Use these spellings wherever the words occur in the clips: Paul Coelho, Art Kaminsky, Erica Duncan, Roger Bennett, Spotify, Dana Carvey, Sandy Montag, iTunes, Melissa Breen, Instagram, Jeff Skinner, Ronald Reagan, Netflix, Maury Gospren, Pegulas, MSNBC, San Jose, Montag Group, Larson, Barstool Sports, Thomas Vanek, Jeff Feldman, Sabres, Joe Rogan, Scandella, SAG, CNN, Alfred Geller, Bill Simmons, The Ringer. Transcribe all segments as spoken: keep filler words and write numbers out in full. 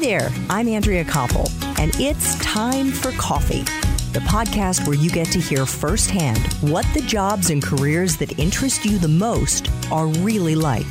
Hi there, I'm Andrea Koppel, and it's time for Coffee, the podcast where you get to hear firsthand what the jobs and careers that interest you the most are really like.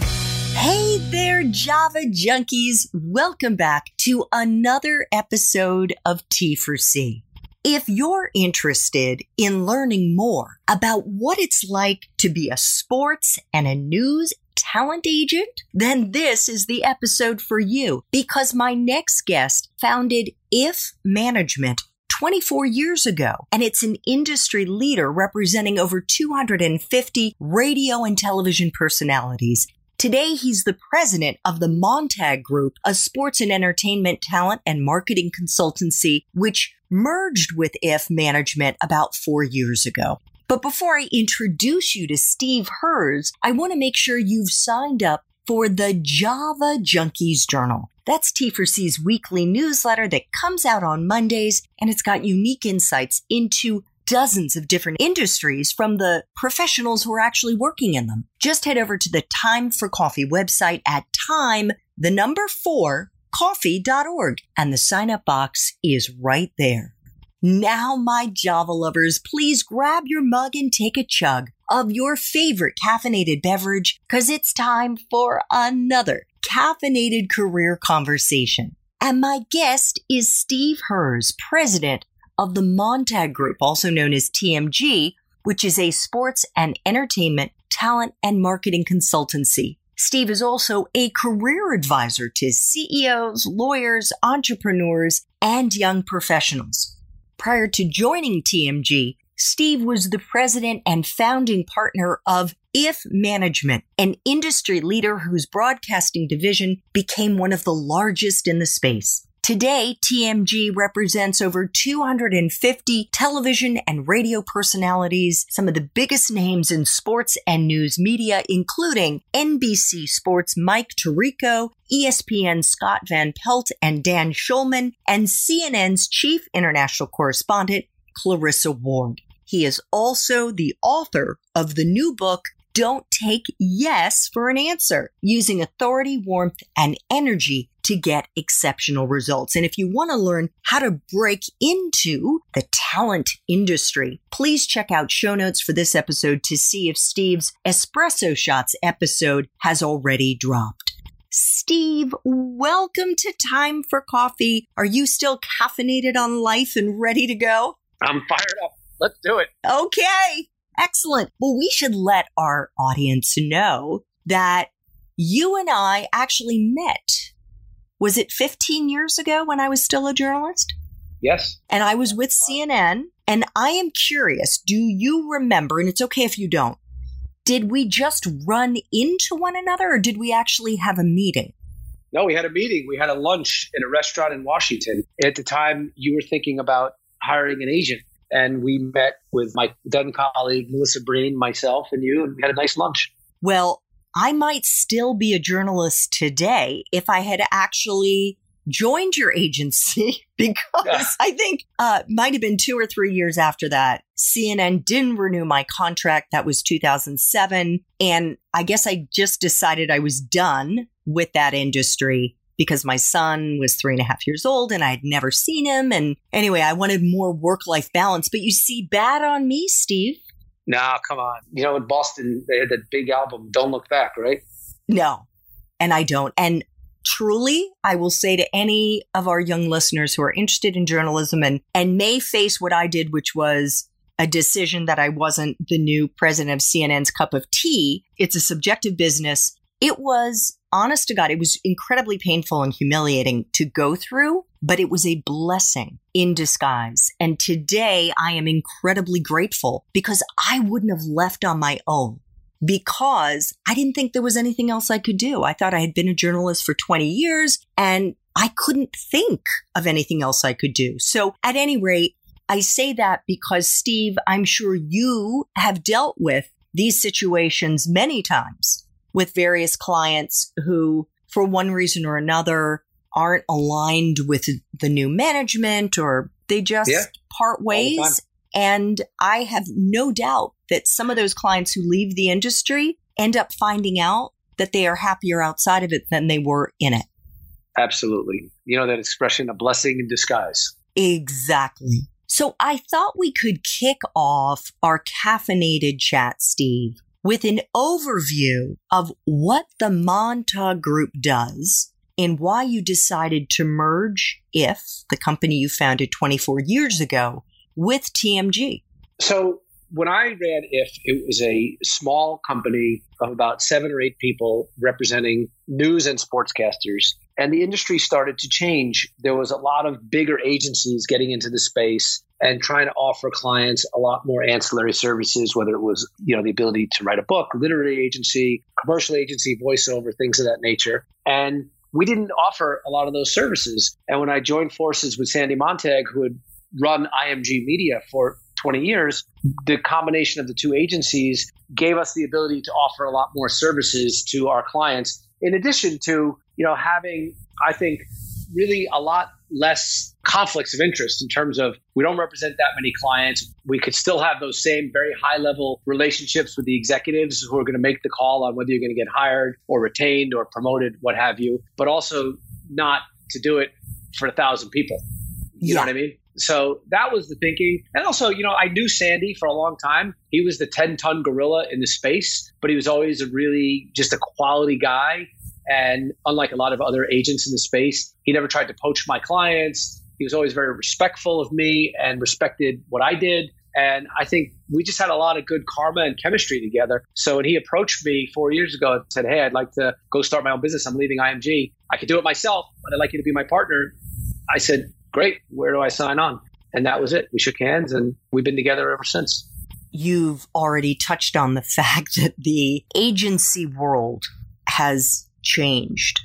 Hey there, Java junkies. Welcome back to another episode of T four C. If you're interested in learning more about what it's like to be a sports and a news talent agent, then this is the episode for you, because my next guest founded I F Management twenty-four years ago, and it's an industry leader representing over two hundred fifty radio and television personalities. Today, he's the president of the Montag Group, a sports and entertainment talent and marketing consultancy, which merged with I F Management about four years ago. But before I introduce you to Steve Herz, I want to make sure you've signed up for the Java Junkies Journal. That's T four C's weekly newsletter that comes out on Mondays, and it's got unique insights into dozens of different industries from the professionals who are actually working in them. Just head over to the Time for Coffee website at time, the number four, coffee dot org, and the sign-up box is right there. Now, my Java lovers, please grab your mug and take a chug of your favorite caffeinated beverage, because it's time for another caffeinated career conversation. And my guest is Steve Herz, president of the Montag Group, also known as T M G, which is a sports and entertainment talent and marketing consultancy. Steve is also a career advisor to C E Os, lawyers, entrepreneurs, and young professionals. Prior to joining T M G, Steve was the president and founding partner of I F Management, an industry leader whose broadcasting division became one of the largest in the space. Today, T M G represents over two hundred fifty television and radio personalities, some of the biggest names in sports and news media, including N B C Sports' Mike Torrico, E S P N's Scott Van Pelt and Dan Schulman, and C N N's chief international correspondent, Clarissa Ward. He is also the author of the new book, Don't Take Yes for an Answer, using authority, warmth, and energy to get exceptional results. And if you want to learn how to break into the talent industry, please check out show notes for this episode to see if Steve's Espresso Shots episode has already dropped. Steve, welcome to Time for Coffee. Are you still caffeinated on life and ready to go? I'm fired up. Let's do it. Okay, excellent. Well, we should let our audience know that you and I actually met. Was it fifteen years ago when I was still a journalist? Yes. And I was with C N N, and I am curious, do you remember, and it's okay if you don't, did we just run into one another, or did we actually have a meeting? No, we had a meeting. We had a lunch at a restaurant in Washington. At the time, you were thinking about hiring an agent, and we met with my then colleague, Melissa Breen, myself, and you, and we had a nice lunch. Well, I might still be a journalist today if I had actually joined your agency, because yeah. I think uh might have been two or three years after that. C N N didn't renew my contract. That was two thousand seven. And I guess I just decided I was done with that industry because my son was three and a half years old and I had never seen him. And anyway, I wanted more work-life balance. But you see, bad on me, Steve. Nah, come on. You know, in Boston, they had that big album, Don't Look Back, right? No, and I don't. And truly, I will say to any of our young listeners who are interested in journalism and, and may face what I did, which was a decision that I wasn't the new president of C N N's cup of tea. It's a subjective business. It was, honest to God, it was incredibly painful and humiliating to go through, but it was a blessing in disguise. And today I am incredibly grateful, because I wouldn't have left on my own, because I didn't think there was anything else I could do. I thought I had been a journalist for twenty years and I couldn't think of anything else I could do. So at any rate, I say that because, Steve, I'm sure you have dealt with these situations many times with various clients who, for one reason or another, aren't aligned with the new management, or they just yeah. part ways. And I have no doubt that some of those clients who leave the industry end up finding out that they are happier outside of it than they were in it. Absolutely. You know, that expression, a blessing in disguise. Exactly. So I thought we could kick off our caffeinated chat, Steve, with an overview of what the Montag Group does and why you decided to merge I F, the company you founded twenty-four years ago, with T M G. So when I ran I F, it was a small company of about seven or eight people representing news and sportscasters. And the industry started to change. There was a lot of bigger agencies getting into the space and trying to offer clients a lot more ancillary services, whether it was, you know, the ability to write a book, literary agency, commercial agency, voiceover, things of that nature. And we didn't offer a lot of those services. And when I joined forces with Sandy Montag, who had run I M G Media for twenty years, the combination of the two agencies gave us the ability to offer a lot more services to our clients, in addition to, you know, having, I think, really a lot less conflicts of interest in terms of we don't represent that many clients. We could still have those same very high level relationships with the executives who are going to make the call on whether you're going to get hired or retained or promoted, what have you, but also not to do it for a thousand people. You yeah. know what I mean? So that was the thinking. And also, you know, I knew Sandy for a long time. He was the ten-ton gorilla in the space, but he was always a really just a quality guy. And unlike a lot of other agents in the space, he never tried to poach my clients. He was always very respectful of me and respected what I did. And I think we just had a lot of good karma and chemistry together. So when he approached me four years ago and said, hey, I'd like to go start my own business. I'm leaving I M G. I could do it myself, but I'd like you to be my partner. I said, great. Where do I sign on? And that was it. We shook hands and we've been together ever since. You've already touched on the fact that the agency world has changed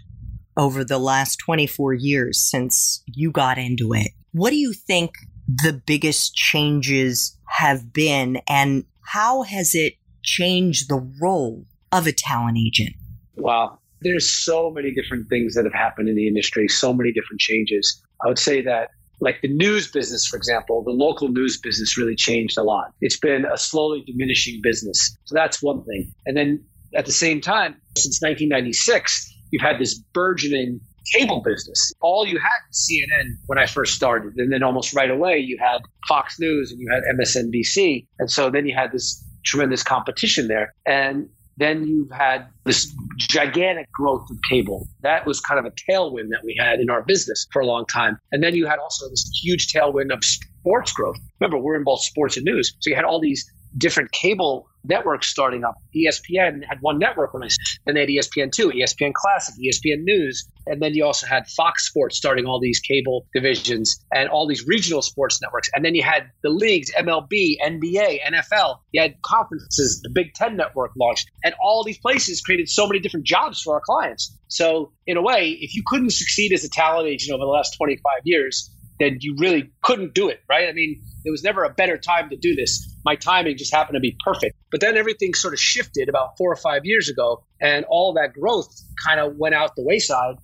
over the last twenty-four years since you got into it. What do you think the biggest changes have been, and how has it changed the role of a talent agent? Wow. There's so many different things that have happened in the industry, so many different changes. I would say that, like the news business, for example, the local news business really changed a lot. It's been a slowly diminishing business. So that's one thing. And then at the same time, since nineteen ninety-six, you've had this burgeoning cable business. All you had was C N N when I first started. And then almost right away, you had Fox News and you had M S N B C. And so then you had this tremendous competition there. And then you've had this gigantic growth of cable. That was kind of a tailwind that we had in our business for a long time. And then you had also this huge tailwind of sports growth. Remember, we're in both sports and news. So you had all these different cable networks starting up. E S P N had one network when I started. Then they had E S P N two, E S P N Classic, E S P N News. And then you also had Fox Sports starting all these cable divisions and all these regional sports networks. And then you had the leagues, M L B, N B A, N F L. You had conferences, the Big Ten Network launched. And all these places created so many different jobs for our clients. So in a way, if you couldn't succeed as a talent agent over the last twenty-five years, then you really couldn't do it, right? I mean, there was never a better time to do this. My timing just happened to be perfect. But then everything sort of shifted about four or five years ago, and all that growth kind of went out the wayside.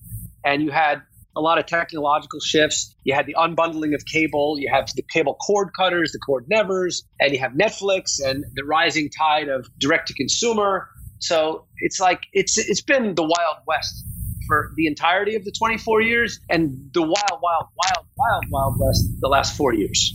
And you had a lot of technological shifts. You had the unbundling of cable. You have the cable cord cutters, the cord nevers, and you have Netflix and the rising tide of direct-to-consumer. So it's like it's it's been the Wild West for the entirety of the twenty-four years and the wild, wild, wild, wild, wild west the last four years.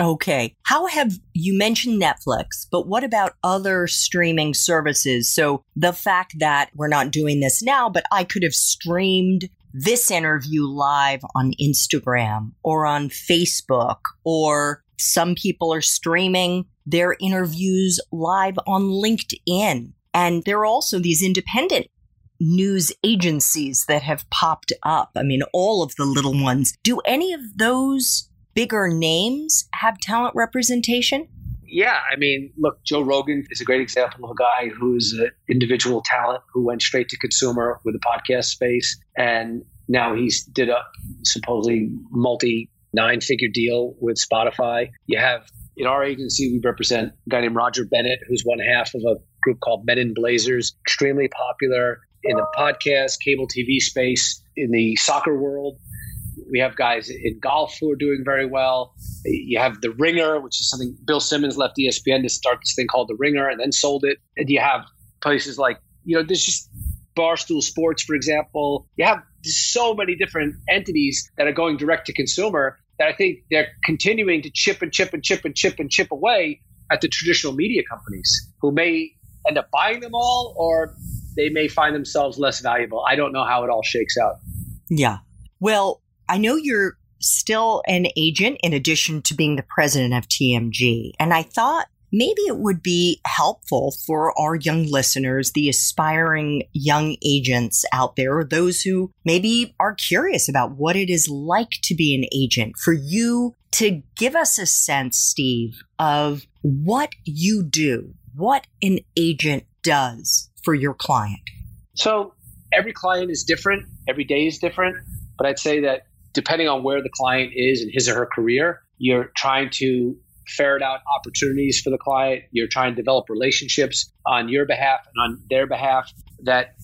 Okay. How have you mentioned Netflix, but what about other streaming services? So the fact that we're not doing this now, but I could have streamed this interview live on Instagram or on Facebook, or some people are streaming their interviews live on LinkedIn. And there are also these independent news agencies that have popped up. I mean, all of the little ones. Do any of those bigger names have talent representation? Yeah. I mean, look, Joe Rogan is a great example of a guy who's an individual talent who went straight to consumer with the podcast space. And now he's did a supposedly multi nine figure deal with Spotify. You have in our agency, we represent a guy named Roger Bennett, who's one half of a group called Men in Blazers, extremely popular in the podcast, cable T V space, in the soccer world. We have guys in golf who are doing very well. You have The Ringer, which is something Bill Simmons left E S P N to start this thing called The Ringer and then sold it. And you have places like, you know, there's just Barstool Sports, for example. You have so many different entities that are going direct to consumer that I think they're continuing to chip and chip and chip and chip and chip away at the traditional media companies, who may end up buying them all, or they may find themselves less valuable. I don't know how it all shakes out. Yeah. Well, I know you're still an agent in addition to being the president of T M G. And I thought maybe it would be helpful for our young listeners, the aspiring young agents out there, or those who maybe are curious about what it is like to be an agent, for you to give us a sense, Steve, of what you do, what an agent does for your client. So every client is different. Every day is different. But I'd say that depending on where the client is in his or her career, you're trying to ferret out opportunities for the client. You're trying to develop relationships on your behalf and on their behalf, that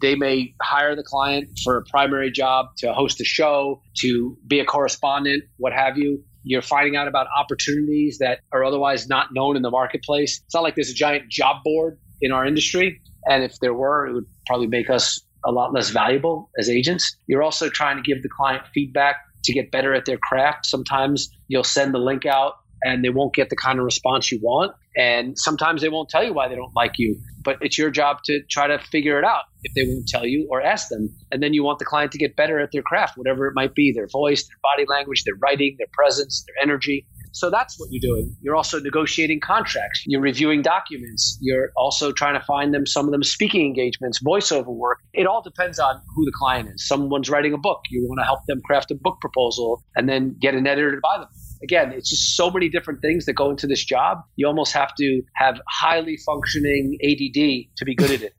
they may hire the client for a primary job, to host a show, to be a correspondent, what have you. You're finding out about opportunities that are otherwise not known in the marketplace. It's not like there's a giant job board in our industry. And if there were, it would probably make us a lot less valuable as agents. You're also trying to give the client feedback to get better at their craft. Sometimes you'll send the link out and they won't get the kind of response you want. And sometimes they won't tell you why they don't like you, but it's your job to try to figure it out if they won't tell you, or ask them. And then you want the client to get better at their craft, whatever it might be, their voice, their body language, their writing, their presence, their energy. So that's what you're doing. You're also negotiating contracts. You're reviewing documents. You're also trying to find them, some of them, speaking engagements, voiceover work. It all depends on who the client is. Someone's writing a book. You want to help them craft a book proposal and then get an editor to buy them. Again, it's just so many different things that go into this job. You almost have to have highly functioning A D D to be good at it.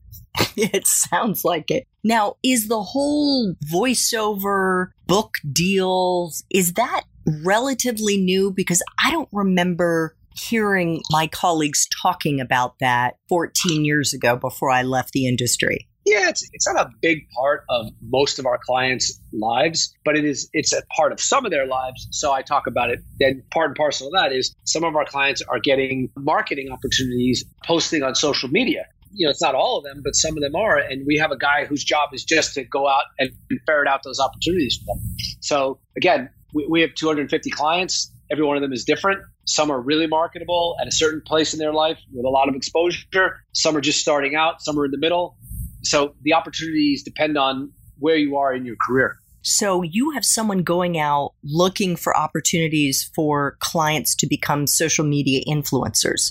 It sounds like it. Now, is the whole voiceover, book deals, is that relatively new? Because I don't remember hearing my colleagues talking about that fourteen years ago before I left the industry. Yeah, it's it's not a big part of most of our clients' lives, but it is it's a part of some of their lives. So I talk about it. Then part and parcel of that is some of our clients are getting marketing opportunities, posting on social media. You know, it's not all of them, but some of them are. And we have a guy whose job is just to go out and ferret out those opportunities for them. So again, we, we have two hundred fifty clients. Every one of them is different. Some are really marketable at a certain place in their life with a lot of exposure. Some are just starting out. Some are in the middle. So the opportunities depend on where you are in your career. So you have someone going out looking for opportunities for clients to become social media influencers.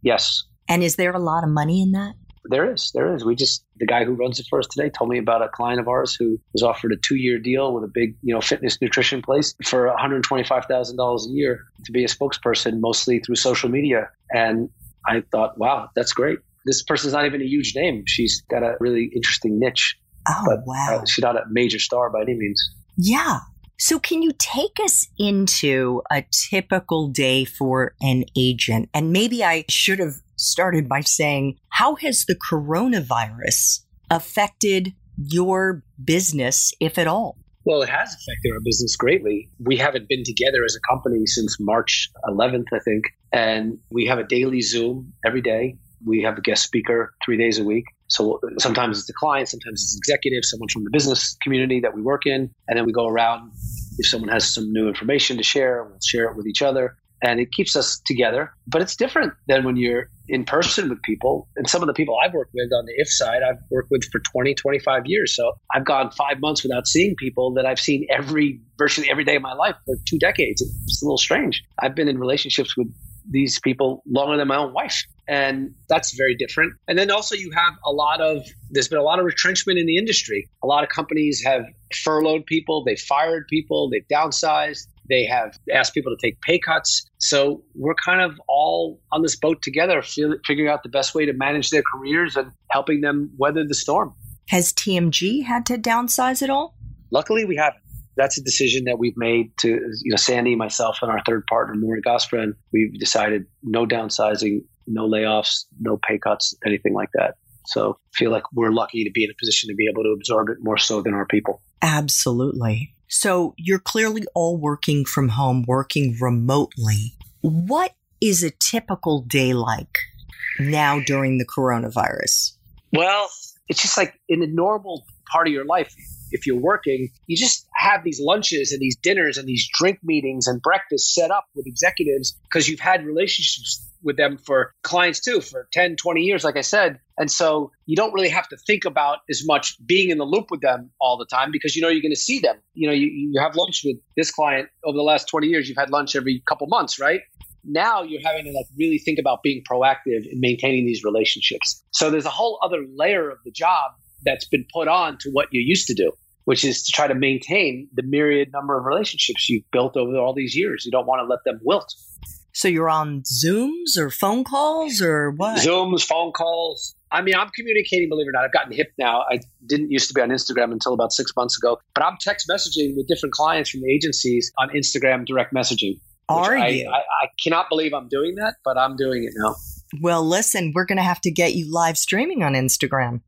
Yes. And is there a lot of money in that? There is. There is. We just, the guy who runs it for us today told me about a client of ours who was offered a two-year deal with a big, you know, fitness nutrition place for one hundred twenty-five thousand dollars a year to be a spokesperson, mostly through social media. And I thought, wow, that's great. This person's not even a huge name. She's got a really interesting niche. Oh, but, wow. Uh, she's not a major star by any means. Yeah. So can you take us into a typical day for an agent? And maybe I should have started by saying, how has the coronavirus affected your business, if at all? Well, it has affected our business greatly. We haven't been together as a company since March eleventh, I think. And we have a daily Zoom every day. We have a guest speaker three days a week. So sometimes it's the client, sometimes it's executive, someone from the business community that we work in. And then we go around. If someone has some new information to share, we'll share it with each other. And it keeps us together. But it's different than when you're in person with people. And some of the people I've worked with on the I F side, I've worked with for twenty, twenty-five years. So I've gone five months without seeing people that I've seen every virtually every day of my life for two decades. It's a little strange. I've been in relationships with these people longer than my own wife. And that's very different. And then also you have a lot of, there's been a lot of retrenchment in the industry. A lot of companies have furloughed people, they fired people, they've downsized, they have asked people to take pay cuts. So we're kind of all on this boat together, feel, figuring out the best way to manage their careers and helping them weather the storm. Has T M G had to downsize at all? Luckily, we haven't. That's a decision that we've made to, you know, Sandy, myself, and our third partner, Maury Gospren. We've decided no downsizing, no layoffs, no pay cuts, anything like that. So I feel like we're lucky to be in a position to be able to absorb it more so than our people. Absolutely. So you're clearly all working from home, working remotely. What is a typical day like now during the coronavirus? Well, it's just like in the normal part of your life, if you're working, you just have these lunches and these dinners and these drink meetings and breakfasts set up with executives because you've had relationships with them for clients too, for ten, twenty years, like I said. And so you don't really have to think about as much being in the loop with them all the time because you know you're going to see them. You know, you, you have lunch with this client over the last twenty years. You've had lunch every couple months, right? Now you're having to like really think about being proactive in maintaining these relationships. So there's a whole other layer of the job that's been put on to what you used to do, which is to try to maintain the myriad number of relationships you've built over all these years. You don't want to let them wilt. So you're on Zooms or phone calls or what? Zooms, phone calls. I mean, I'm communicating, believe it or not. I've gotten hip now. I didn't used to be on Instagram until about six months ago, but I'm text messaging with different clients from the agencies on Instagram direct messaging. Are I, you? I, I cannot believe I'm doing that, but I'm doing it now. Well, listen, we're going to have to get you live streaming on Instagram.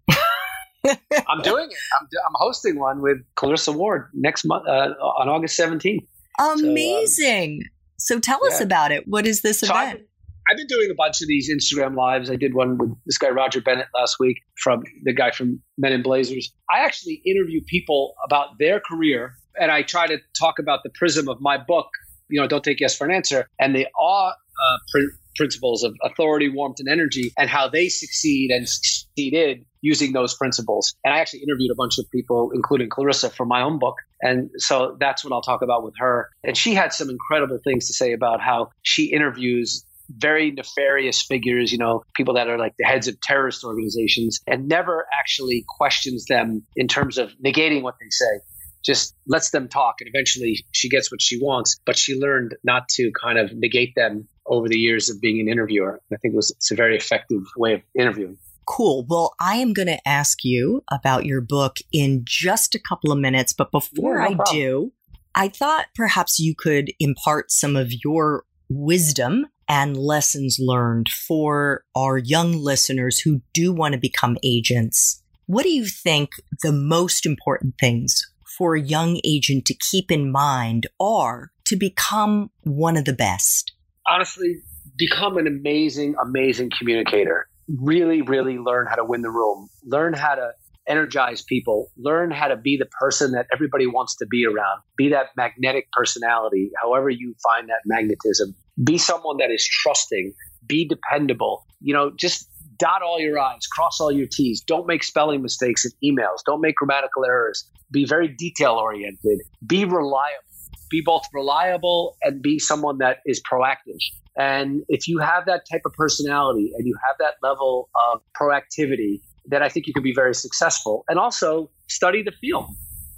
I'm doing it. I'm, I'm hosting one with Clarissa Ward next month uh, on August seventeenth. Amazing. So, um, so tell yeah. us about it. What is this so event? I've been, I've been doing a bunch of these Instagram lives. I did one with this guy, Roger Bennett, last week, from the guy from Men in Blazers. I actually interview people about their career, and I try to talk about the prism of my book, you know, Don't Take Yes for an Answer, and the awe uh, pr- principles of authority, warmth, and energy, and how they succeed and succeeded using those principles. And I actually interviewed a bunch of people, including Clarissa, for my own book. And so that's what I'll talk about with her. And she had some incredible things to say about how she interviews very nefarious figures, you know, people that are like the heads of terrorist organizations, and never actually questions them in terms of negating what they say. Just lets them talk, and eventually she gets what she wants. But she learned not to kind of negate them over the years of being an interviewer. I think it was, it's a very effective way of interviewing. Cool. Well, I am going to ask you about your book in just a couple of minutes. But before yeah, no I problem. do, I thought perhaps you could impart some of your wisdom and lessons learned for our young listeners who do want to become agents. What do you think the most important things for a young agent to keep in mind are to become one of the best? Honestly, become an amazing, amazing communicator. Really, really learn how to win the room. Learn how to energize people. Learn how to be the person that everybody wants to be around. Be that magnetic personality, however you find that magnetism. Be someone that is trusting. Be dependable. You know, just dot all your I's, cross all your T's. Don't make spelling mistakes in emails. Don't make grammatical errors. Be very detail-oriented. Be reliable. Be both reliable and be someone that is proactive. And if you have that type of personality and you have that level of proactivity, then I think you could be very successful. And also, study the field.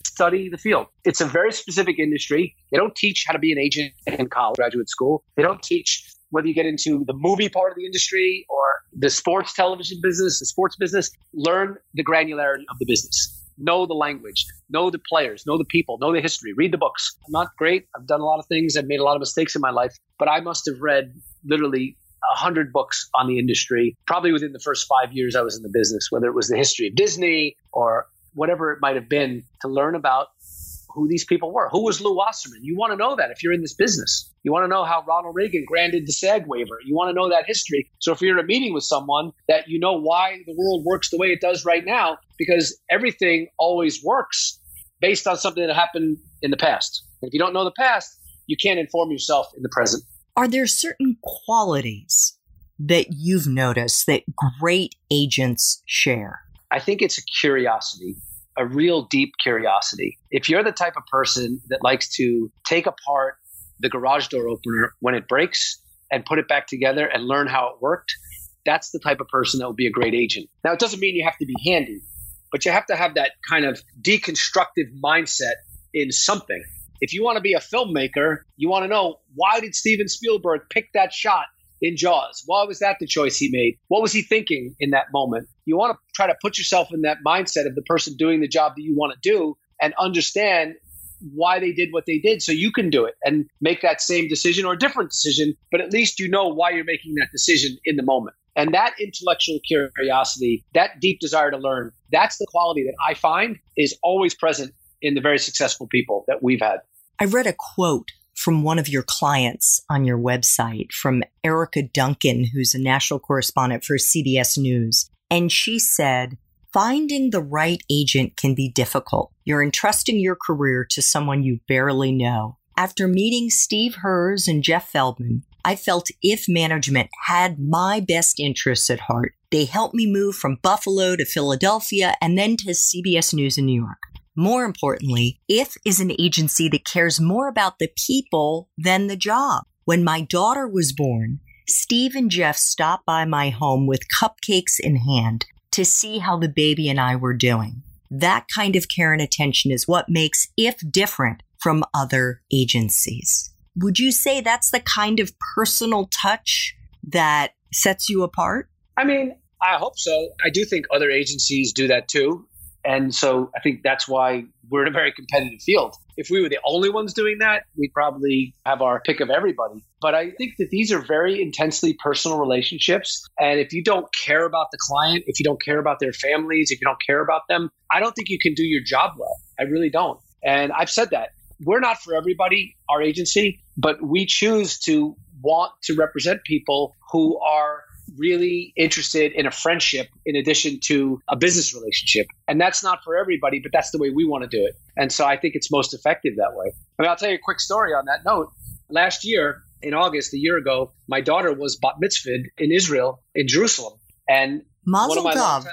Study the field. It's a very specific industry. They don't teach how to be an agent in college, graduate school. They don't teach whether you get into the movie part of the industry or the sports television business, the sports business. Learn the granularity of the business. Know the language, know the players, know the people, know the history, read the books. I'm not great. I've done a lot of things. I've made a lot of mistakes in my life, but I must have read literally a hundred books on the industry, probably within the first five years I was in the business, whether it was the history of Disney or whatever it might have been, to learn about who these people were. Who was Lew Wasserman? You want to know that if you're in this business. You want to know how Ronald Reagan granted the SAG waiver. You want to know that history. So if you're in a meeting with someone, that you know why the world works the way it does right now, because everything always works based on something that happened in the past. And if you don't know the past, you can't inform yourself in the present. Are there certain qualities that you've noticed that great agents share? I think it's a curiosity. A real deep curiosity. If you're the type of person that likes to take apart the garage door opener when it breaks and put it back together and learn how it worked, that's the type of person that will be a great agent. Now, it doesn't mean you have to be handy, but you have to have that kind of deconstructive mindset in something. If you want to be a filmmaker, you want to know, why did Steven Spielberg pick that shot in Jaws? Why was that the choice he made? What was he thinking in that moment? You want to try to put yourself in that mindset of the person doing the job that you want to do and understand why they did what they did so you can do it and make that same decision or a different decision, but at least you know why you're making that decision in the moment. And that intellectual curiosity, that deep desire to learn, that's the quality that I find is always present in the very successful people that we've had. I read a quote from one of your clients on your website, from Erica Duncan, who's a national correspondent for C B S News. And she said, Finding the right agent can be difficult. You're entrusting your career to someone you barely know. After meeting Steve Herz and Jeff Feldman, I felt I F Management had my best interests at heart. They helped me move from Buffalo to Philadelphia and then to C B S News in New York. More importantly, I F is an agency that cares more about the people than the job. When my daughter was born, Steve and Jeff stopped by my home with cupcakes in hand to see how the baby and I were doing. That kind of care and attention is what makes I F different from other agencies. Would you say that's the kind of personal touch that sets you apart? I mean, I hope so. I do think other agencies do that too. And so I think that's why we're in a very competitive field. If we were the only ones doing that, we'd probably have our pick of everybody. But I think that these are very intensely personal relationships. And if you don't care about the client, if you don't care about their families, if you don't care about them, I don't think you can do your job well. I really don't. And I've said that. We're not for everybody, our agency, but we choose to want to represent people who are really interested in a friendship in addition to a business relationship. And that's not for everybody, but that's the way we want to do it. And so I think it's most effective that way. I mean, I'll tell you a quick story on that note. Last year, in August, a year ago, my daughter was bat mitzvahed in Israel, in Jerusalem. And Mazel one of my time,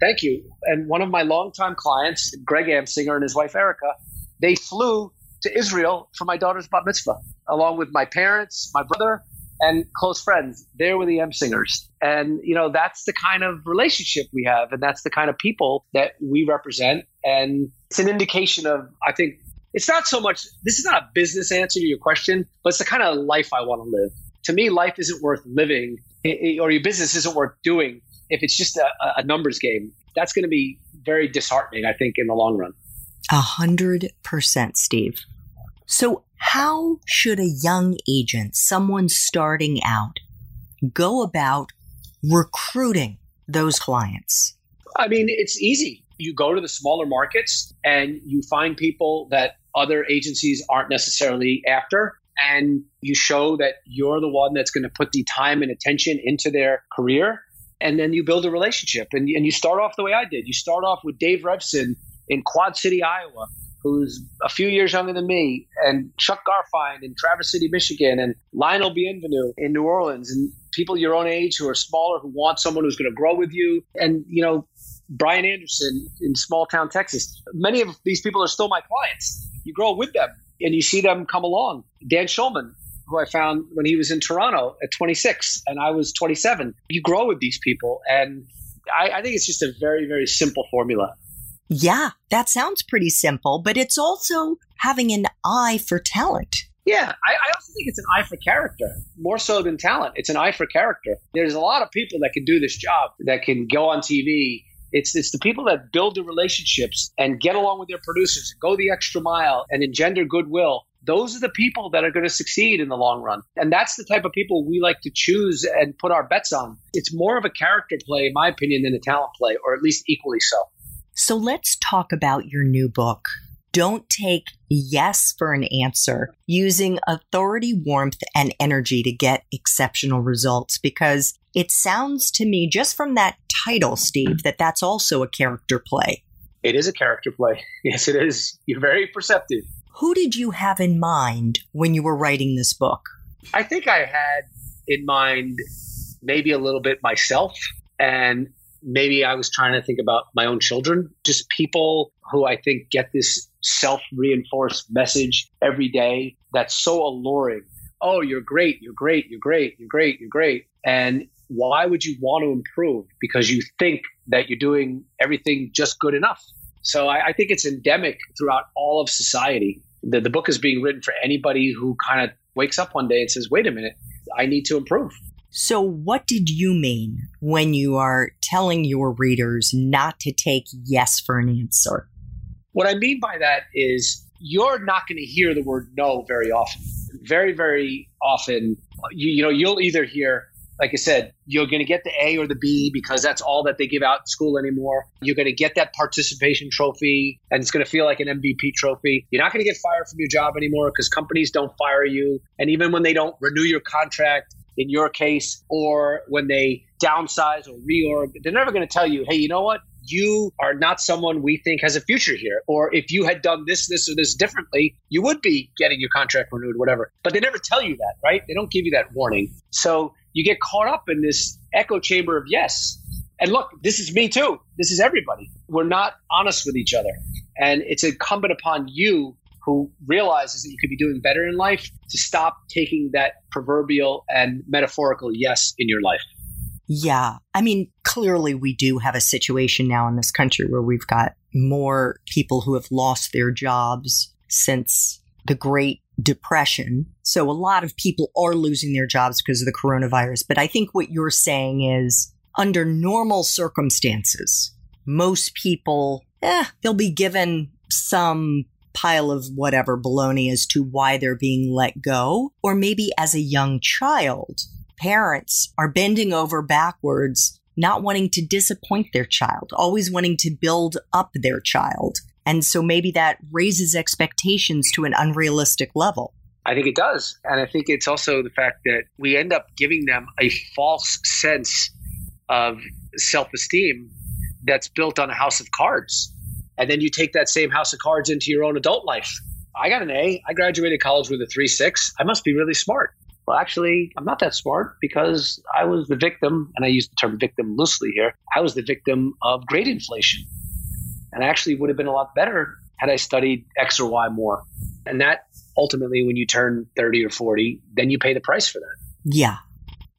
thank you. And one of my longtime clients, Greg Amsinger and his wife, Erica, they flew to Israel for my daughter's bat mitzvah, along with my parents, my brother, and close friends. They were the Amsingers. And, you know, that's the kind of relationship we have. And that's the kind of people that we represent. And it's an indication of, I think, it's not so much, this is not a business answer to your question, but it's the kind of life I want to live. To me, life isn't worth living, or your business isn't worth doing if it's just a, a numbers game. That's going to be very disheartening, I think, in the long run. A hundred percent, Steve. So how should a young agent, someone starting out, go about recruiting those clients? I mean, it's easy. You go to the smaller markets and you find people that other agencies aren't necessarily after. And you show that you're the one that's going to put the time and attention into their career. And then you build a relationship. And, and you start off the way I did. You start off with Dave Rebson in Quad City, Iowa, who's a few years younger than me, and Chuck Garfine in Traverse City, Michigan, and Lionel Bienvenue in New Orleans, and people your own age who are smaller, who want someone who's going to grow with you. And, you know, Brian Anderson in small town, Texas. Many of these people are still my clients. You grow with them and you see them come along. Dan Schulman, who I found when he was in Toronto at twenty-six and I was twenty-seven. You grow with these people. And I, I think it's just a very, very simple formula. Yeah, that sounds pretty simple, but it's also having an eye for talent. Yeah, I, I also think it's an eye for character, more so than talent. It's an eye for character. There's a lot of people that can do this job, that can go on T V. It's, it's the people that build the relationships and get along with their producers, go the extra mile and engender goodwill. Those are the people that are going to succeed in the long run. And that's the type of people we like to choose and put our bets on. It's more of a character play, in my opinion, than a talent play, or at least equally so. So let's talk about your new book, Don't Take Yes for an Answer, Using Authority, Warmth, and Energy to Get Exceptional Results, because it sounds to me, just from that title, Steve, that that's also a character play. It is a character play. Yes, it is. You're very perceptive. Who did you have in mind when you were writing this book? I think I had in mind maybe a little bit myself, and maybe I was trying to think about my own children, just people who I think get this self-reinforced message every day that's so alluring. Oh, you're great, you're great, you're great, you're great, you're great. And why would you want to improve? Because you think that you're doing everything just good enough. So I, I think it's endemic throughout all of society. The, the book is being written for anybody who kind of wakes up one day and says, wait a minute, I need to improve. So what did you mean when you are telling your readers not to take yes for an answer? What I mean by that is you're not going to hear the word no very often. Very, very often, you, you know, you'll either hear, like I said, you're going to get the A or the B because that's all that they give out in school anymore. You're going to get that participation trophy and it's going to feel like an M V P trophy. You're not going to get fired from your job anymore because companies don't fire you. And even when they don't renew your contract, in your case, or when they downsize or reorg, they're never going to tell you, hey, you know what? you are not someone we think has a future here. Or if you had done this, this, or this differently, you would be getting your contract renewed, whatever. But they never tell you that, right? They don't give you that warning. So you get caught up in this echo chamber of yes. And look, this is me too. This is everybody. We're not honest with each other. And it's incumbent upon you who realizes that you could be doing better in life to stop taking that proverbial and metaphorical yes in your life. Yeah. I mean, clearly we do have a situation now in this country where we've got more people who have lost their jobs since the Great Depression. So a lot of people are losing their jobs because of the coronavirus. But I think what you're saying is under normal circumstances, most people, eh, they'll be given some pile of whatever baloney as to why they're being let go. Or maybe as a young child, parents are bending over backwards, not wanting to disappoint their child, always wanting to build up their child. And so maybe that raises expectations to an unrealistic level. I think it does. And I think it's also the fact that we end up giving them a false sense of self-esteem that's built on a house of cards. And then you take that same house of cards into your own adult life. I got an A. I graduated college with a three point six. I must be really smart. Well, actually, I'm not that smart because I was the victim, and I use the term victim loosely here. I was the victim of grade inflation. And I actually would have been a lot better had I studied X or Y more. And that ultimately, when you turn thirty or forty, then you pay the price for that. Yeah.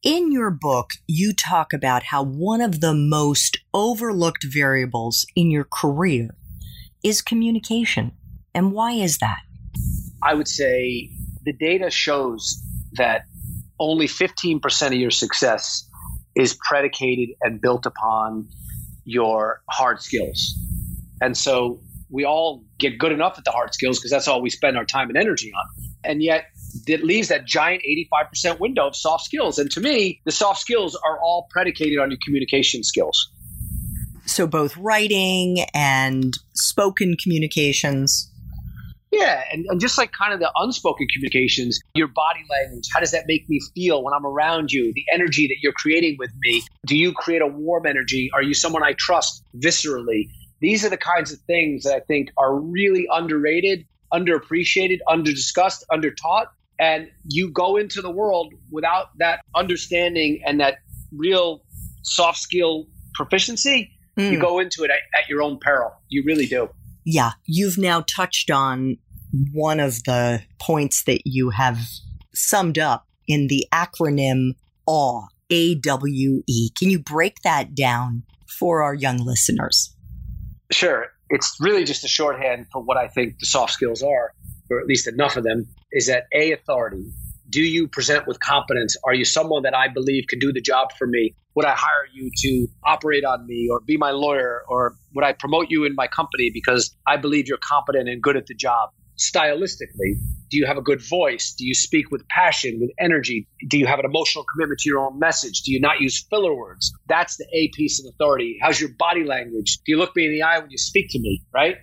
In your book, you talk about how one of the most overlooked variables in your career is communication. And why is that? I would say the data shows that only fifteen percent of your success is predicated and built upon your hard skills. And so we all get good enough at the hard skills because that's all we spend our time and energy on. And yet it leaves that giant eighty-five percent window of soft skills. And to me, the soft skills are all predicated on your communication skills. So both writing and spoken communications. Yeah. And, and just like kind of the unspoken communications, your body language, how does that make me feel when I'm around you? The energy that you're creating with me. Do you create a warm energy? Are you someone I trust viscerally? These are the kinds of things that I think are really underrated, underappreciated, underdiscussed, undertaught. And you go into the world without that understanding and that real soft skill proficiency. Mm. You go into it at, at your own peril. You really do. Yeah. You've now touched on one of the points that you have summed up in the acronym A W E, A W E. Can you break that down for our young listeners? Sure. It's really just a shorthand for what I think the soft skills are, or at least enough of them, is that A, authority. Do you present with competence? Are you someone that I believe can do the job for me? Would I hire you to operate on me or be my lawyer? Or would I promote you in my company because I believe you're competent and good at the job? Stylistically, do you have a good voice? Do you speak with passion, with energy? Do you have an emotional commitment to your own message? Do you not use filler words? That's the A piece of authority. How's your body language? Do you look me in the eye when you speak to me, right?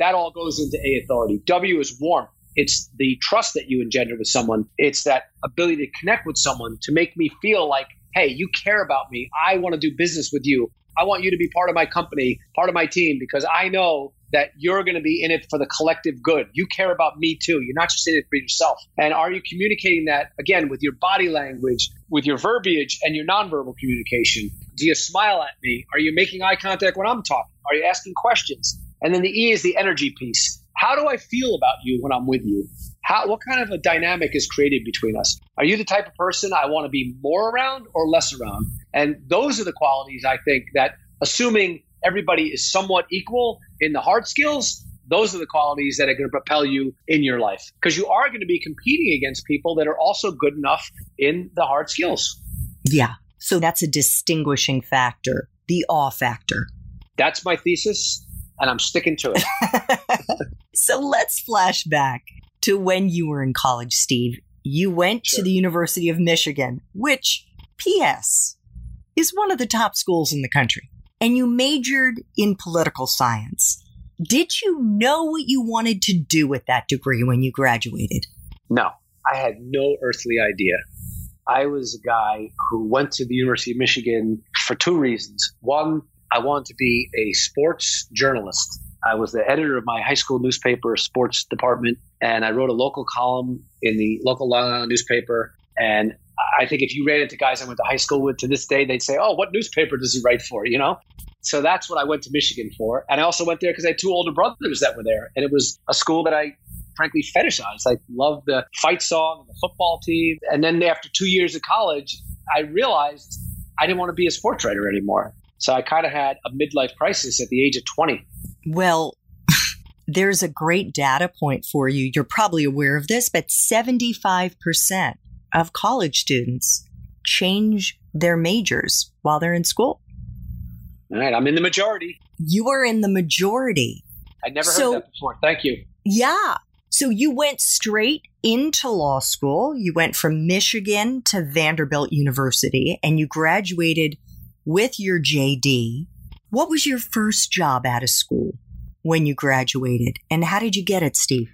That all goes into A, authority. W is warmth. It's the trust that you engender with someone. It's that ability to connect with someone to make me feel like, hey, you care about me. I want to do business with you. I want you to be part of my company, part of my team, because I know that you're going to be in it for the collective good. You care about me too. You're not just in it for yourself. And are you communicating that, again, with your body language, with your verbiage and your nonverbal communication? Do you smile at me? Are you making eye contact when I'm talking? Are you asking questions? And then the E is the energy piece. How do I feel about you when I'm with you? How, what kind of a dynamic is created between us? Are you the type of person I want to be more around or less around? And those are the qualities, I think, that assuming everybody is somewhat equal in the hard skills, those are the qualities that are going to propel you in your life. Because you are going to be competing against people that are also good enough in the hard skills. Yeah. So that's a distinguishing factor, the awe factor. That's my thesis, and I'm sticking to it. So let's flash back to when you were in college, Steve. You went sure. to the University of Michigan, which, P S, is one of the top schools in the country. And you majored in political science. Did you know what you wanted to do with that degree when you graduated? No, I had no earthly idea. I was a guy who went to the University of Michigan for two reasons. One, I wanted to be a sports journalist. I was the editor of my high school newspaper sports department, and I wrote a local column in the local Long Island newspaper. And I think if you ran into guys I went to high school with to this day, they'd say, oh, what newspaper does he write for, you know? So that's what I went to Michigan for. And I also went there because I had two older brothers that were there. And it was a school that I frankly fetishized. I loved the fight song and the football team. And then after two years of college, I realized I didn't want to be a sports writer anymore. So I kind of had a midlife crisis at the age of twenty. Well, there's a great data point for you. You're probably aware of this, but seventy-five percent of college students change their majors while they're in school. All right, I'm in the majority. You are in the majority. I never so, heard that before. Thank you. Yeah. So you went straight into law school. You went from Michigan to Vanderbilt University, and you graduated with your J D. What was your first job out of school when you graduated, and how did you get it, Steve?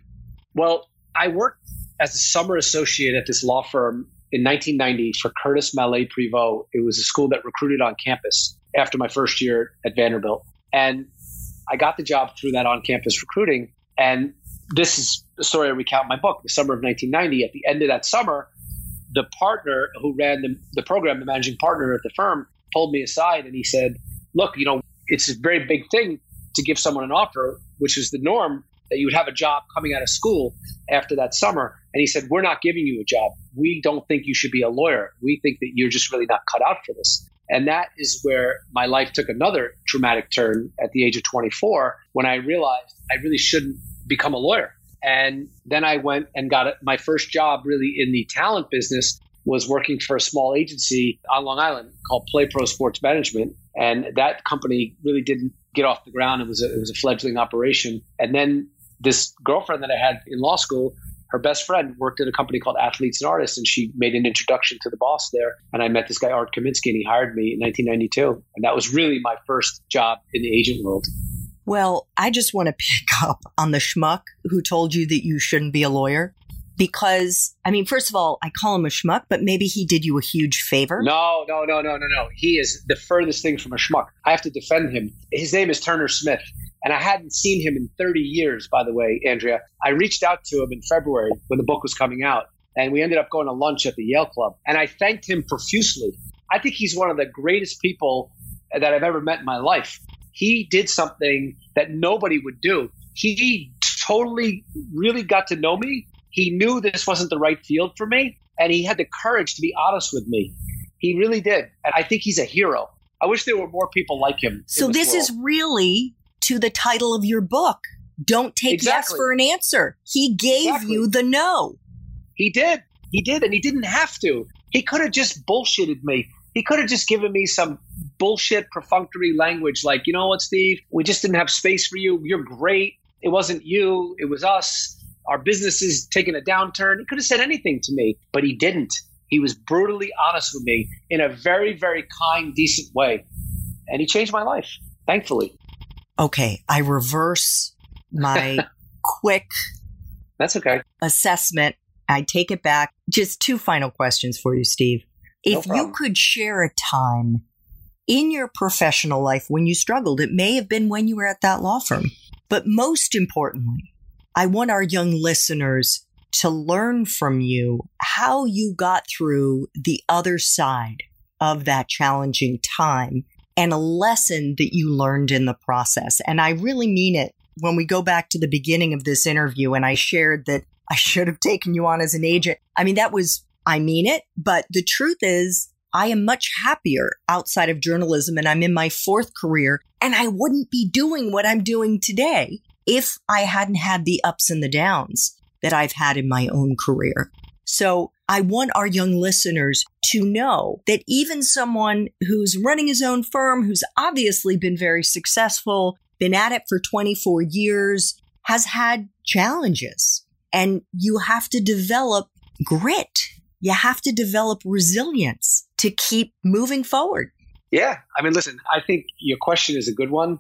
Well, I worked as a summer associate at this law firm in nineteen ninety for Curtis Mallet Prevot. It was a school that recruited on campus after my first year at Vanderbilt. And I got the job through that on-campus recruiting. And this is the story I recount in my book, the summer of nineteen ninety. At the end of that summer, the partner who ran the, the program, the managing partner at the firm, pulled me aside and he said, look, you know, it's a very big thing to give someone an offer, which is the norm, that you would have a job coming out of school after that summer. And he said, we're not giving you a job. We don't think you should be a lawyer. We think that you're just really not cut out for this. And that is where my life took another traumatic turn at the age of twenty-four, when I realized I really shouldn't become a lawyer. And then I went and got it. My first job really in the talent business was working for a small agency on Long Island called Play Pro Sports Management. And that company really didn't get off the ground. It was a, it was a fledgling operation. And then this girlfriend that I had in law school, her best friend worked at a company called Athletes and Artists, and she made an introduction to the boss there. And I met this guy, Art Kaminsky, and he hired me in nineteen ninety-two. And that was really my first job in the agent world. Well, I just want to pick up on the schmuck who told you that you shouldn't be a lawyer. Because, I mean, first of all, I call him a schmuck, but maybe he did you a huge favor. No, no, no, no, no, no. He is the furthest thing from a schmuck. I have to defend him. His name is Turner Smith. And I hadn't seen him in thirty years, by the way, Andrea. I reached out to him in February when the book was coming out, and we ended up going to lunch at the Yale Club. And I thanked him profusely. I think he's one of the greatest people that I've ever met in my life. He did something that nobody would do. He totally really got to know me. He knew this wasn't the right field for me, and he had the courage to be honest with me. He really did. And I think he's a hero. I wish there were more people like him. So this is really to the title of your book. Don't take exactly. yes for an answer. He gave exactly. you the no. He did. He did. And he didn't have to. He could have just bullshitted me. He could have just given me some bullshit perfunctory language like, you know what, Steve, we just didn't have space for you. You're great. It wasn't you. It was us. Our business is taking a downturn. He could have said anything to me, but he didn't. He was brutally honest with me in a very, very kind, decent way. And he changed my life, thankfully. Okay, I reverse my quick That's okay. assessment. I take it back. Just two final questions for you, Steve. If no you could share a time in your professional life when you struggled, it may have been when you were at that law firm, but most importantly, I want our young listeners to learn from you how you got through the other side of that challenging time and a lesson that you learned in the process. And I really mean it. When we go back to the beginning of this interview and I shared that I should have taken you on as an agent, I mean, that was, I mean it. But the truth is, I am much happier outside of journalism and I'm in my fourth career and I wouldn't be doing what I'm doing today if I hadn't had the ups and the downs that I've had in my own career. So I want our young listeners to know that even someone who's running his own firm, who's obviously been very successful, been at it for twenty-four years, has had challenges. And you have to develop grit. You have to develop resilience to keep moving forward. Yeah. I mean, listen, I think your question is a good one.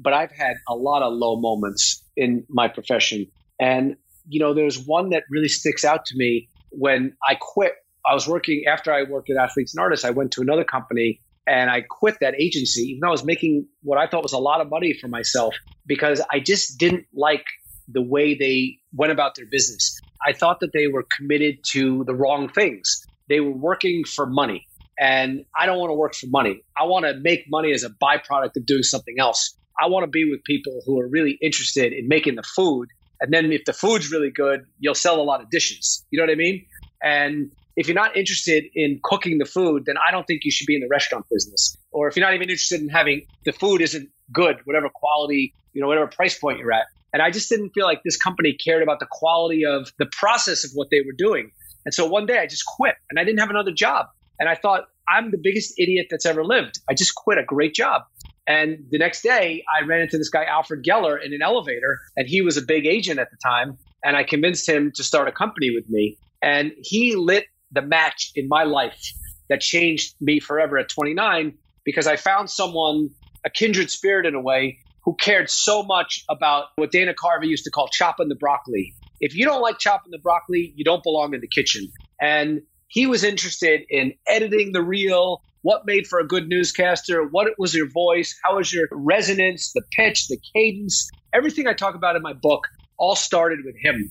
But I've had a lot of low moments in my profession. And, you know, there's one that really sticks out to me when I quit. I was working after I worked at Athletes and Artists. I went to another company And I quit that agency, even though I was making what I thought was a lot of money for myself, because I just didn't like the way they went about their business. I thought that they were committed to the wrong things. They were working for money. And I don't want to work for money. I want to make money as a byproduct of doing something else. I want to be with people who are really interested in making the food. And then if the food's really good, you'll sell a lot of dishes. You know what I mean? And if you're not interested in cooking the food, then I don't think you should be in the restaurant business. Or if you're not even interested in having the food isn't good, whatever quality, you know, whatever price point you're at. And I just didn't feel like this company cared about the quality of the process of what they were doing. And so one day I just quit and I didn't have another job. And I thought, I'm the biggest idiot that's ever lived. I just quit a great job. And the next day I ran into this guy, Alfred Geller, in an elevator, and he was a big agent at the time. And I convinced him to start a company with me. And he lit the match in my life that changed me forever at twenty-nine, because I found someone, a kindred spirit in a way, who cared so much about what Dana Carvey used to call chopping the broccoli. If you don't like chopping the broccoli, you don't belong in the kitchen. And he was interested in editing the reel, what made for a good newscaster, what was your voice, how was your resonance, the pitch, the cadence. Everything I talk about in my book all started with him.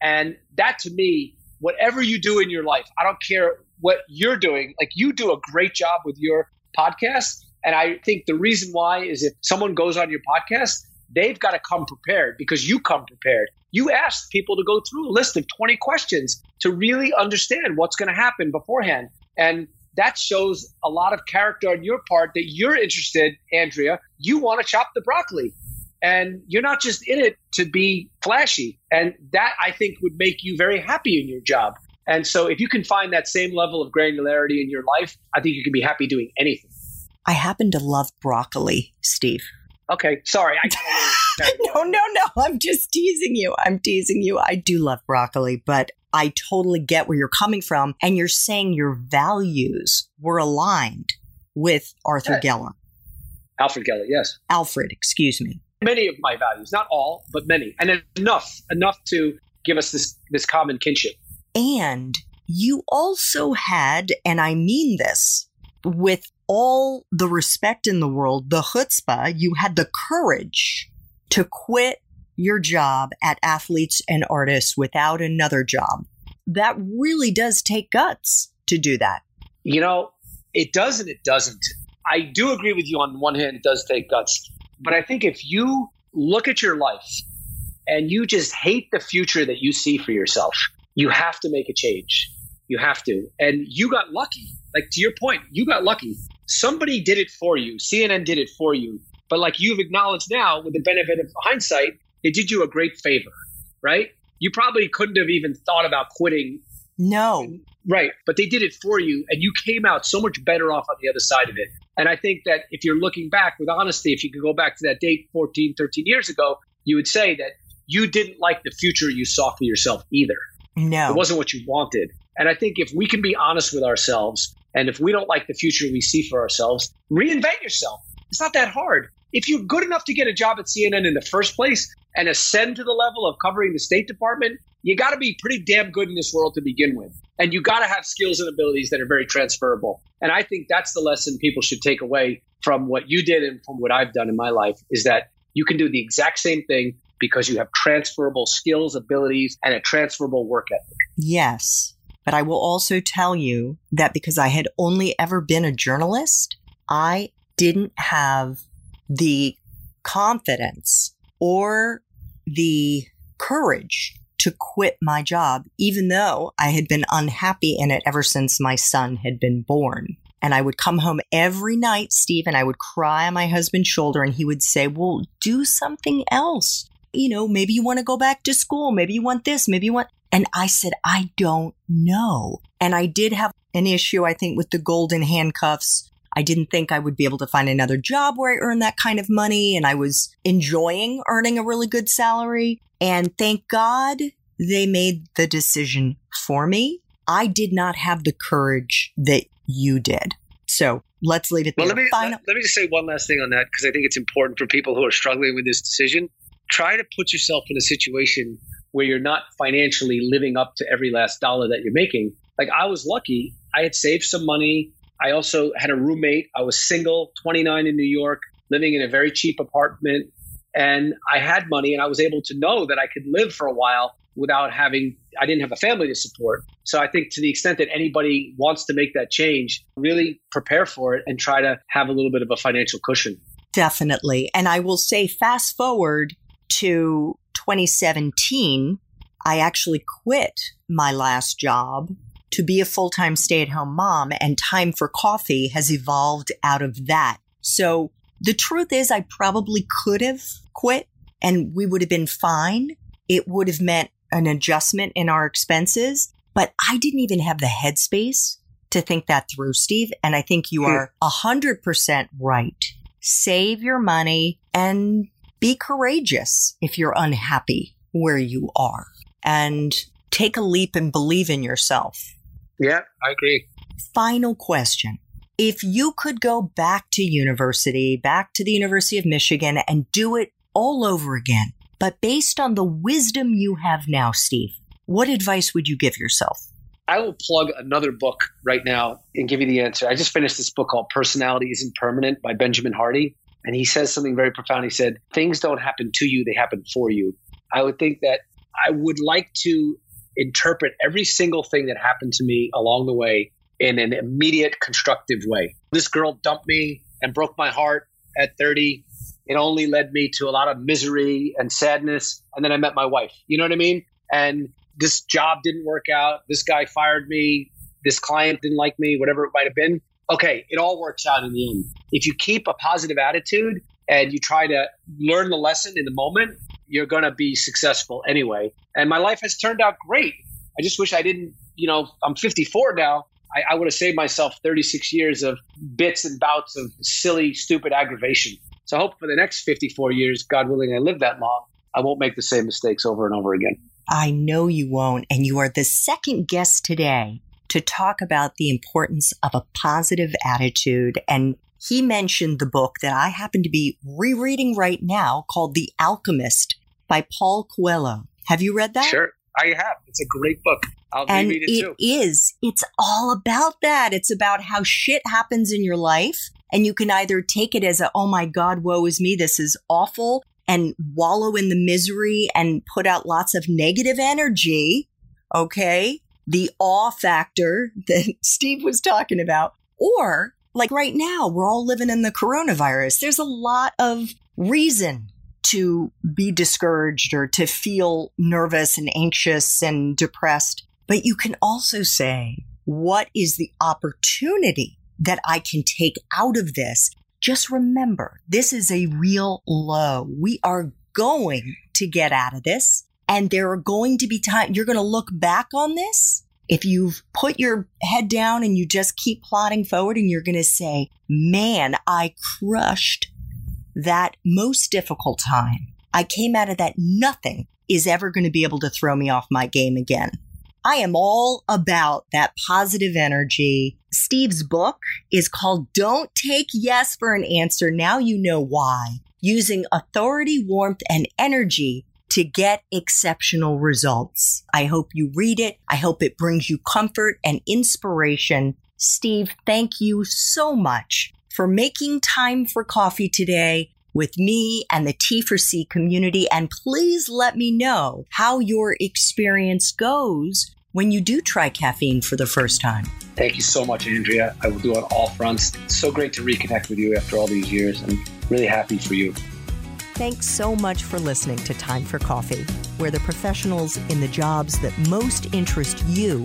And that to me, whatever you do in your life, I don't care what you're doing, like you do a great job with your podcast. And I think the reason why is if someone goes on your podcast, they've got to come prepared because you come prepared. You asked people to go through a list of twenty questions to really understand what's going to happen beforehand. And that shows a lot of character on your part that you're interested, Andrea. You want to chop the broccoli. And you're not just in it to be flashy. And that, I think, would make you very happy in your job. And so if you can find that same level of granularity in your life, I think you can be happy doing anything. I happen to love broccoli, Steve. Okay, sorry. I got a little... no, no, no. I'm just teasing you. I'm teasing you. I do love broccoli, but I totally get where you're coming from. And you're saying your values were aligned with Arthur yes. Geller. Alfred Geller, yes. Alfred, excuse me. Many of my values, not all, but many. And enough, enough to give us this, this common kinship. And you also had, and I mean this, with all the respect in the world, the chutzpah, you had the courage to quit your job at Athletes and Artists without another job. That really does take guts to do that. You know, it does and it doesn't. I do agree with you on one hand, it does take guts. But I think if you look at your life and you just hate the future that you see for yourself, you have to make a change. You have to. And you got lucky. Like to your point, you got lucky. Somebody did it for you. C N N did it for you. But like you've acknowledged now, with the benefit of hindsight, they did you a great favor, right? You probably couldn't have even thought about quitting. No. Right. But they did it for you. And you came out so much better off on the other side of it. And I think that if you're looking back with honesty, if you could go back to that date fourteen, thirteen years ago, you would say that you didn't like the future you saw for yourself either. No. It wasn't what you wanted. And I think if we can be honest with ourselves, and if we don't like the future we see for ourselves, reinvent yourself. It's not that hard. If you're good enough to get a job at C N N in the first place and ascend to the level of covering the State Department, you got to be pretty damn good in this world to begin with. And you got to have skills and abilities that are very transferable. And I think that's the lesson people should take away from what you did and from what I've done in my life, is that you can do the exact same thing because you have transferable skills, abilities, and a transferable work ethic. Yes. But I will also tell you that because I had only ever been a journalist, I didn't have the confidence or the courage to quit my job, even though I had been unhappy in it ever since my son had been born. And I would come home every night, Steve, and I would cry on my husband's shoulder and he would say, well, do something else. You know, maybe you want to go back to school. Maybe you want this. Maybe you want... And I said, I don't know. And I did have an issue, I think, with the golden handcuffs. I didn't think I would be able to find another job where I earned that kind of money. And I was enjoying earning a really good salary. And thank God they made the decision for me. I did not have the courage that you did. So let's leave it there. Well, let me, let, let me just say one last thing on that, because I think it's important for people who are struggling with this decision. Try to put yourself in a situation where you're not financially living up to every last dollar that you're making. Like I was lucky. I had saved some money. I also had a roommate. I was single, twenty-nine in New York, living in a very cheap apartment. And I had money, and I was able to know that I could live for a while without having, I didn't have a family to support. So I think to the extent that anybody wants to make that change, really prepare for it and try to have a little bit of a financial cushion. Definitely. And I will say, fast forward to twenty seventeen, I actually quit my last job to be a full-time stay-at-home mom, and Time for Coffee has evolved out of that. So the truth is, I probably could have quit and we would have been fine. It would have meant an adjustment in our expenses, but I didn't even have the headspace to think that through, Steve. And I think you are one hundred percent right. Save your money and be courageous if you're unhappy where you are, and take a leap and believe in yourself. Yeah, I agree. Final question. If you could go back to university, back to the University of Michigan, and do it all over again, but based on the wisdom you have now, Steve, what advice would you give yourself? I will plug another book right now and give you the answer. I just finished this book called Personality Isn't Permanent by Benjamin Hardy. And he says something very profound. He said, things don't happen to you, they happen for you. I would think that I would like to interpret every single thing that happened to me along the way in an immediate constructive way. This girl dumped me and broke my heart at thirty. It only led me to a lot of misery and sadness. And then I met my wife. You know what I mean? And this job didn't work out. This guy fired me. This client didn't like me, whatever it might have been. Okay, it all works out in the end. If you keep a positive attitude and you try to learn the lesson in the moment, you're going to be successful anyway. And my life has turned out great. I just wish I didn't, you know, I'm fifty-four now. I, I would have saved myself thirty-six years of bits and bouts of silly, stupid aggravation. So I hope for the next fifty-four years, God willing, I live that long, I won't make the same mistakes over and over again. I know you won't. And you are the second guest today to talk about the importance of a positive attitude. And he mentioned the book that I happen to be rereading right now called The Alchemist by Paul Coelho. Have you read that? Sure, I have. It's a great book. I'll reread it, it too. And it is. It's all about that. It's about how shit happens in your life, and you can either take it as a, oh my God, woe is me, this is awful, and wallow in the misery and put out lots of negative energy, okay? The awe factor that Steve was talking about, or like right now, we're all living in the coronavirus. There's a lot of reason to be discouraged or to feel nervous and anxious and depressed. But you can also say, what is the opportunity that I can take out of this? Just remember, this is a real low. We are going to get out of this. And there are going to be times you're going to look back on this. If you've put your head down and you just keep plodding forward, and you're going to say, man, I crushed that most difficult time. I came out of that. Nothing is ever going to be able to throw me off my game again. I am all about that positive energy. Steve's book is called Don't Take Yes for an Answer. Now you know why. Using authority, warmth, and energy to get exceptional results. I hope you read it. I hope it brings you comfort and inspiration. Steve, thank you so much for making time for coffee today with me and the T four C community. And please let me know how your experience goes when you do try caffeine for the first time. Thank you so much, Andrea. I will do it on all fronts. It's so great to reconnect with you after all these years. I'm really happy for you. Thanks so much for listening to Time for Coffee, where the professionals in the jobs that most interest you